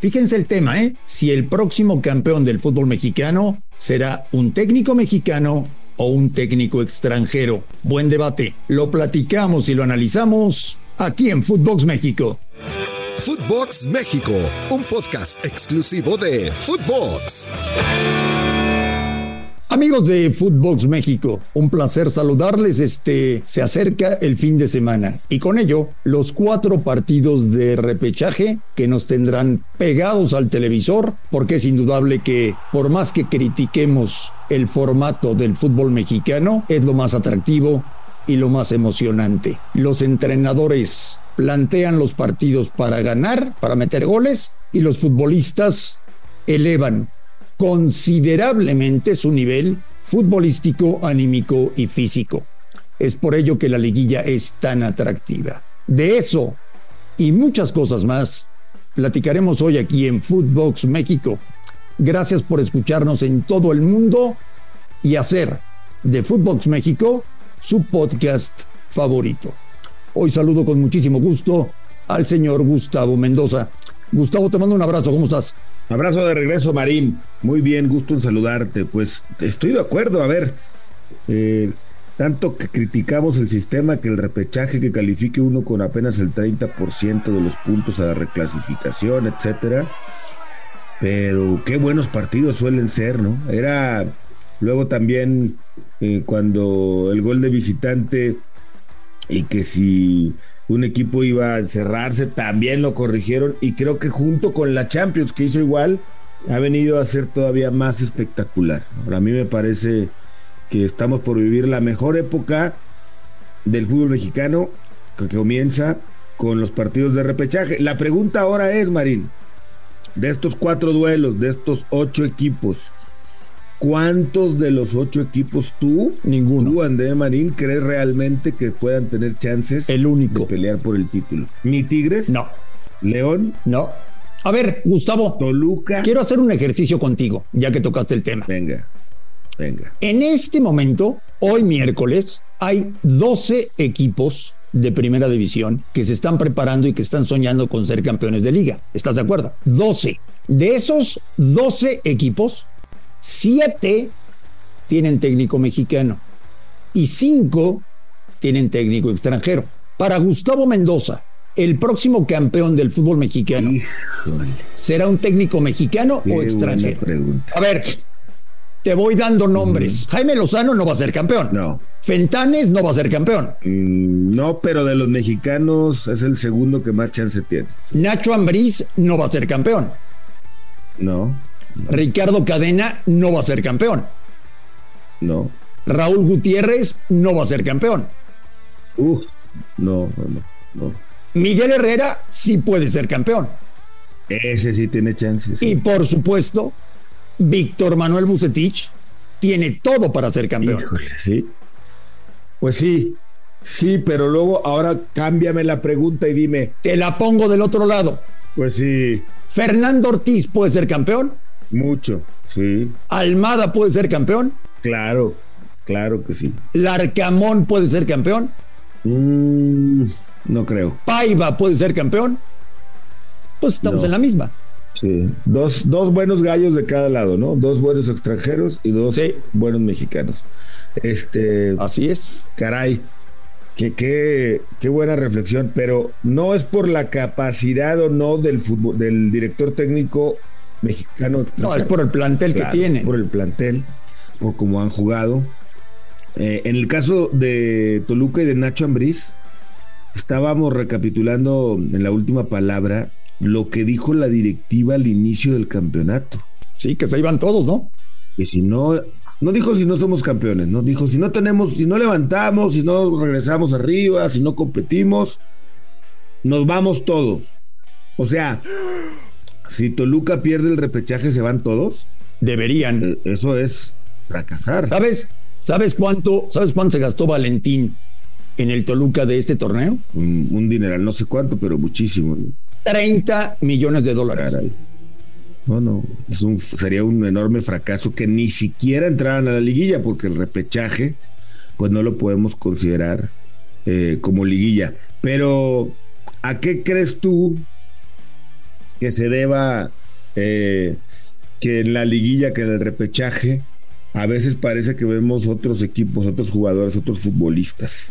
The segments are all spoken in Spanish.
Fíjense el tema, si el próximo campeón del fútbol mexicano será un técnico mexicano o un técnico extranjero. Buen debate. Lo platicamos y lo analizamos aquí en Futvox México. Futvox México, un podcast exclusivo de Futvox. Amigos de Futvox México, un placer saludarles. Se acerca el fin de semana y con ello los 4 partidos de repechaje que nos tendrán pegados al televisor, porque es indudable que por más que critiquemos el formato del fútbol mexicano, es lo más atractivo y lo más emocionante. Los entrenadores plantean los partidos para ganar, para meter goles, y los futbolistas elevan considerablemente su nivel futbolístico, anímico y físico. Es por ello que la liguilla es tan atractiva. De eso y muchas cosas más platicaremos hoy aquí en Futvox México. Gracias por escucharnos en todo el mundo y hacer de Futvox México su podcast favorito. Hoy saludo con muchísimo gusto al señor Gustavo Mendoza. Gustavo, te mando un abrazo. ¿Cómo estás? Abrazo de regreso, Marín. Muy bien, gusto en saludarte. Pues estoy de acuerdo. A ver, tanto que criticamos el sistema, que el repechaje, que califique uno con apenas el 30% de los puntos a la reclasificación, etcétera. Pero qué buenos partidos suelen ser, ¿no? Era luego también cuando el gol de visitante, y que si un equipo iba a encerrarse, también lo corrigieron, y creo que junto con la Champions, que hizo igual, ha venido a ser todavía más espectacular. Ahora, a mí me parece que estamos por vivir la mejor época del fútbol mexicano, que comienza con los partidos de repechaje. La pregunta ahora es, Marín, de estos 4 duelos, de estos 8 equipos, ¿cuántos de los 8 equipos tú, André Marín, crees realmente que puedan tener chances de pelear por el título? ¿Ni Tigres? No. ¿León? No. A ver, Gustavo. ¿Toluca? Quiero hacer un ejercicio contigo, ya que tocaste el tema. Venga. En este momento, hoy miércoles, hay 12 equipos de primera división que se están preparando y que están soñando con ser campeones de liga. ¿Estás de acuerdo? 12. De esos 12 equipos, 7 tienen técnico mexicano y 5 tienen técnico extranjero. Para Gustavo Mendoza, el próximo campeón del fútbol mexicano, ¿será un técnico mexicano o extranjero? A ver, te voy dando nombres. Jaime Lozano no va a ser campeón. No. Fentanes no va a ser campeón. No, pero de los mexicanos es el segundo que más chance tiene. Sí. Nacho Ambrís no va a ser campeón. No. Ricardo Cadena no va a ser campeón. No. Raúl Gutiérrez no va a ser campeón. No. Miguel Herrera sí puede ser campeón. Ese sí tiene chances. Sí. Y por supuesto, Víctor Manuel Bucetich tiene todo para ser campeón. Híjole, sí. Pues sí. Sí, pero luego ahora cámbiame la pregunta y dime. Te la pongo del otro lado. Pues sí. ¿Fernando Ortiz puede ser campeón? Mucho, sí. ¿Almada puede ser campeón? Claro que sí. ¿Larcamón puede ser campeón? No creo. ¿Paiva puede ser campeón? Pues estamos en la misma. Sí, dos buenos gallos de cada lado, ¿no? 2 buenos extranjeros y 2 buenos mexicanos. Así es. Caray, Qué buena reflexión, pero no es por la capacidad o no del director técnico mexicano. No, es por el plantel que tiene. Por el plantel, o como han jugado. En el caso de Toluca y de Nacho Ambrís, estábamos recapitulando en la última palabra lo que dijo la directiva al inicio del campeonato. Sí, que se iban todos, ¿no? Que si no... No dijo si no somos campeones, no dijo si no tenemos, si no levantamos, si no regresamos arriba, si no competimos, nos vamos todos. O sea, si Toluca pierde el repechaje, ¿se van todos? Deberían. Eso es fracasar. ¿Sabes cuánto se gastó Valentín en el Toluca de este torneo? Un dineral, no sé cuánto, pero muchísimo. $30 millones. Caray. No, sería un enorme fracaso que ni siquiera entraran a la liguilla, porque el repechaje, pues no lo podemos considerar como liguilla. Pero, ¿a qué crees tú que se deba que en la liguilla, que en el repechaje, a veces parece que vemos otros equipos, otros jugadores, otros futbolistas?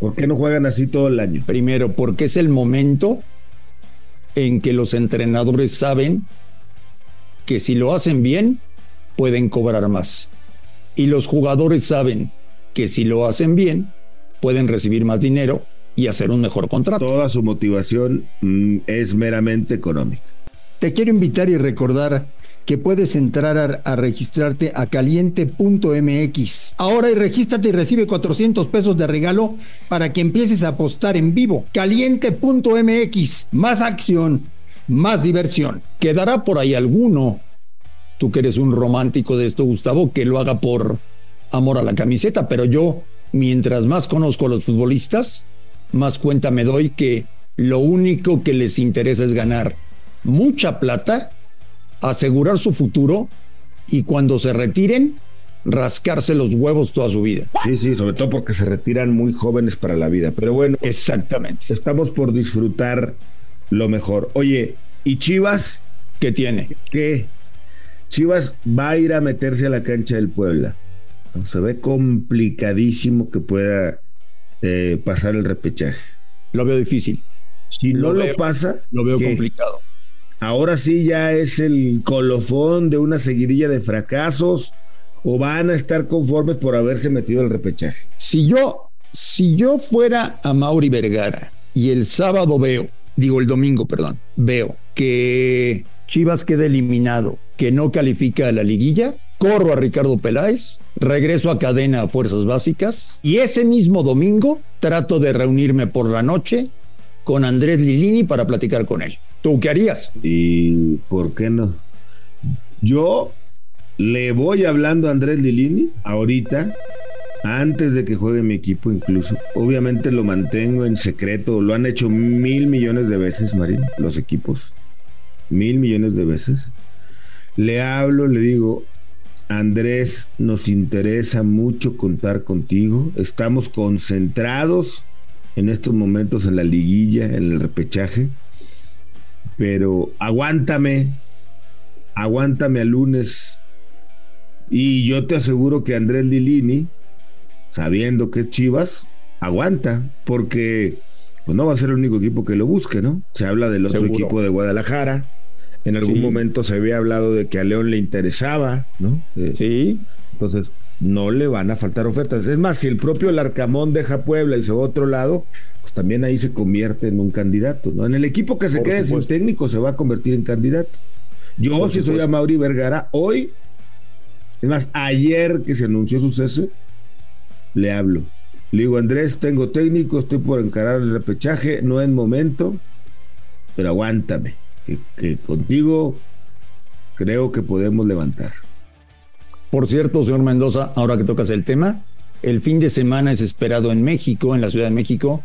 ¿Por qué no juegan así todo el año? Primero, porque es el momento en que los entrenadores saben que si lo hacen bien pueden cobrar más, y los jugadores saben que si lo hacen bien pueden recibir más dinero y hacer un mejor contrato. Toda su motivación es meramente económica. Te quiero invitar y recordar que puedes entrar a registrarte a caliente.mx. Ahora y regístrate y recibe $400 de regalo para que empieces a apostar en vivo. Caliente.mx, más acción, más diversión. Quedará por ahí alguno, tú que eres un romántico de esto, Gustavo, que lo haga por amor a la camiseta, pero yo, mientras más conozco a los futbolistas, más cuenta me doy que lo único que les interesa es ganar mucha plata, asegurar su futuro y cuando se retiren, rascarse los huevos toda su vida. Sí, sobre todo porque se retiran muy jóvenes para la vida. Pero bueno, exactamente. Estamos por disfrutar lo mejor. Oye, ¿y Chivas? ¿Qué tiene? ¿Qué? Chivas va a ir a meterse a la cancha del Puebla. Se ve complicadísimo que pueda pasar el repechaje. Lo veo difícil. Si no lo pasa... Lo veo complicado. Ahora sí ya es el colofón de una seguidilla de fracasos, o van a estar conformes por haberse metido al repechaje. Si yo fuera a Mauri Vergara y el domingo veo que Chivas queda eliminado, que no califica a la liguilla, corro a Ricardo Peláez, regreso a Cadena a Fuerzas Básicas y ese mismo domingo trato de reunirme por la noche con Andrés Lillini para platicar con él. ¿Tú qué harías? ¿Y por qué no? Yo le voy hablando a Andrés Lillini ahorita, antes de que juegue mi equipo incluso. Obviamente lo mantengo en secreto. Lo han hecho 1,000,000,000 de veces, Marín, los equipos. 1,000,000,000 de veces. Le hablo, le digo, Andrés, nos interesa mucho contar contigo. Estamos concentrados en estos momentos en la liguilla, en el repechaje. Pero aguántame al lunes. Y yo te aseguro que Andrés Lillini, sabiendo que es Chivas, aguanta, porque pues no va a ser el único equipo que lo busque, ¿no? Se habla del otro Seguro. Equipo de Guadalajara. En algún momento se había hablado de que a León le interesaba, ¿no? Sí. Entonces, no le van a faltar ofertas. Es más, si el propio Larcamón deja Puebla y se va a otro lado, pues también ahí se convierte en un candidato, ¿no? En el equipo que se quede sin técnico se va a convertir en candidato. Yo, si soy a Mauri Vergara, hoy, es más, ayer que se anunció su cese, le hablo. Le digo, Andrés, tengo técnico, estoy por encarar el repechaje, no es momento, pero aguántame, que contigo creo que podemos levantar. Por cierto, señor Mendoza, ahora que tocas el tema, el fin de semana es esperado en México, en la Ciudad de México,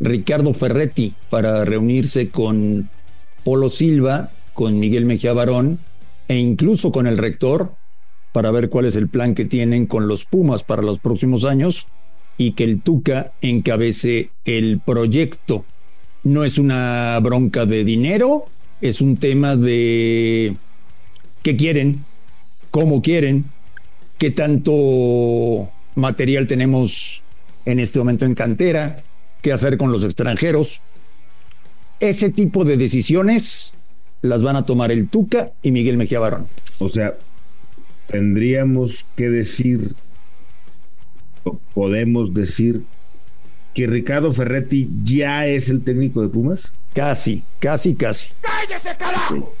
Ricardo Ferretti para reunirse con Polo Silva, con Miguel Mejía Barón e incluso con el rector para ver cuál es el plan que tienen con los Pumas para los próximos años y que el Tuca encabece el proyecto. No es una bronca de dinero, es un tema de qué quieren, cómo quieren, qué tanto material tenemos en este momento en cantera, qué hacer con los extranjeros. Ese tipo de decisiones las van a tomar el Tuca y Miguel Mejía Barón. O sea, tendríamos que decir, o podemos decir, que Ricardo Ferretti ya es el técnico de Pumas. Casi. ¡Cállese, carajo!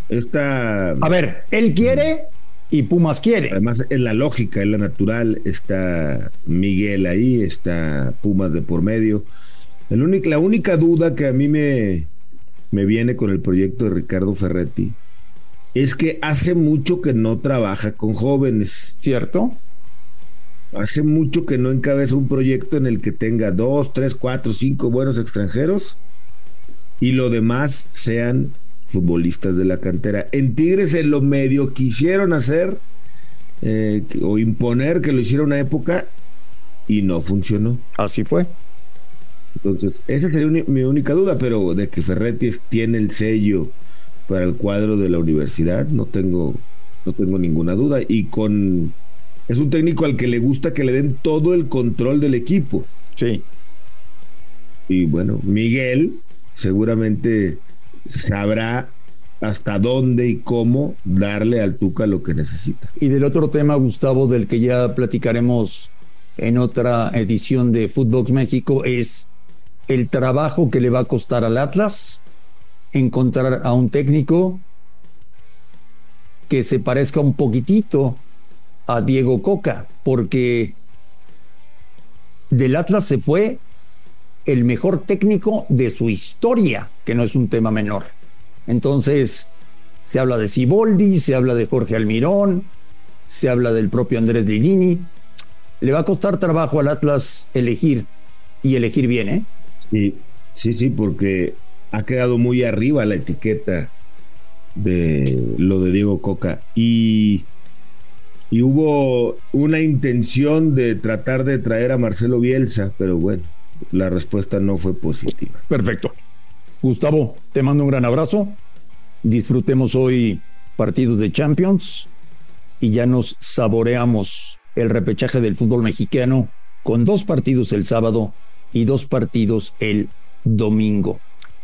A ver, él quiere y Pumas quiere. Además, en la lógica, en la natural, está Miguel ahí, está Pumas de por medio. La única duda que a mí me viene con el proyecto de Ricardo Ferretti es que hace mucho que no trabaja con jóvenes. ¿Cierto? Hace mucho que no encabeza un proyecto en el que tenga 2, 3, 4, 5 buenos extranjeros y lo demás sean futbolistas de la cantera. En Tigres, en lo medio quisieron hacer o imponer que lo hiciera una época y no funcionó. Así fue. Entonces, esa sería mi única duda, pero de que Ferretti tiene el sello para el cuadro de la universidad, no tengo ninguna duda. Y es un técnico al que le gusta que le den todo el control del equipo. Sí. Y bueno, Miguel seguramente sabrá hasta dónde y cómo darle al Tuca lo que necesita. Y del otro tema, Gustavo, del que ya platicaremos en otra edición de Futvox México, es el trabajo que le va a costar al Atlas encontrar a un técnico que se parezca un poquitito a Diego Cocca, porque del Atlas se fue el mejor técnico de su historia, que no es un tema menor. Entonces, se habla de Siboldi, se habla de Jorge Almirón, se habla del propio Andrés Lillini. Le va a costar trabajo al Atlas elegir, y elegir bien, ¿eh? Sí, porque ha quedado muy arriba la etiqueta de lo de Diego Cocca. Y hubo una intención de tratar de traer a Marcelo Bielsa, pero bueno, la respuesta no fue positiva. Perfecto. Gustavo, te mando un gran abrazo. Disfrutemos hoy partidos de Champions y ya nos saboreamos el repechaje del fútbol mexicano con 2 partidos el sábado y 2 partidos el domingo.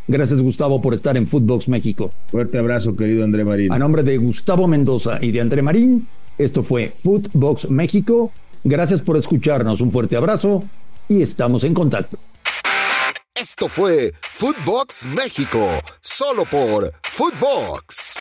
Gracias, Gustavo, por estar en Futvox México. Fuerte abrazo, querido André Marín. A nombre de Gustavo Mendoza y de André Marín, esto fue Futvox México. Gracias por escucharnos. Un fuerte abrazo y estamos en contacto. Esto fue Futvox México, solo por Futvox.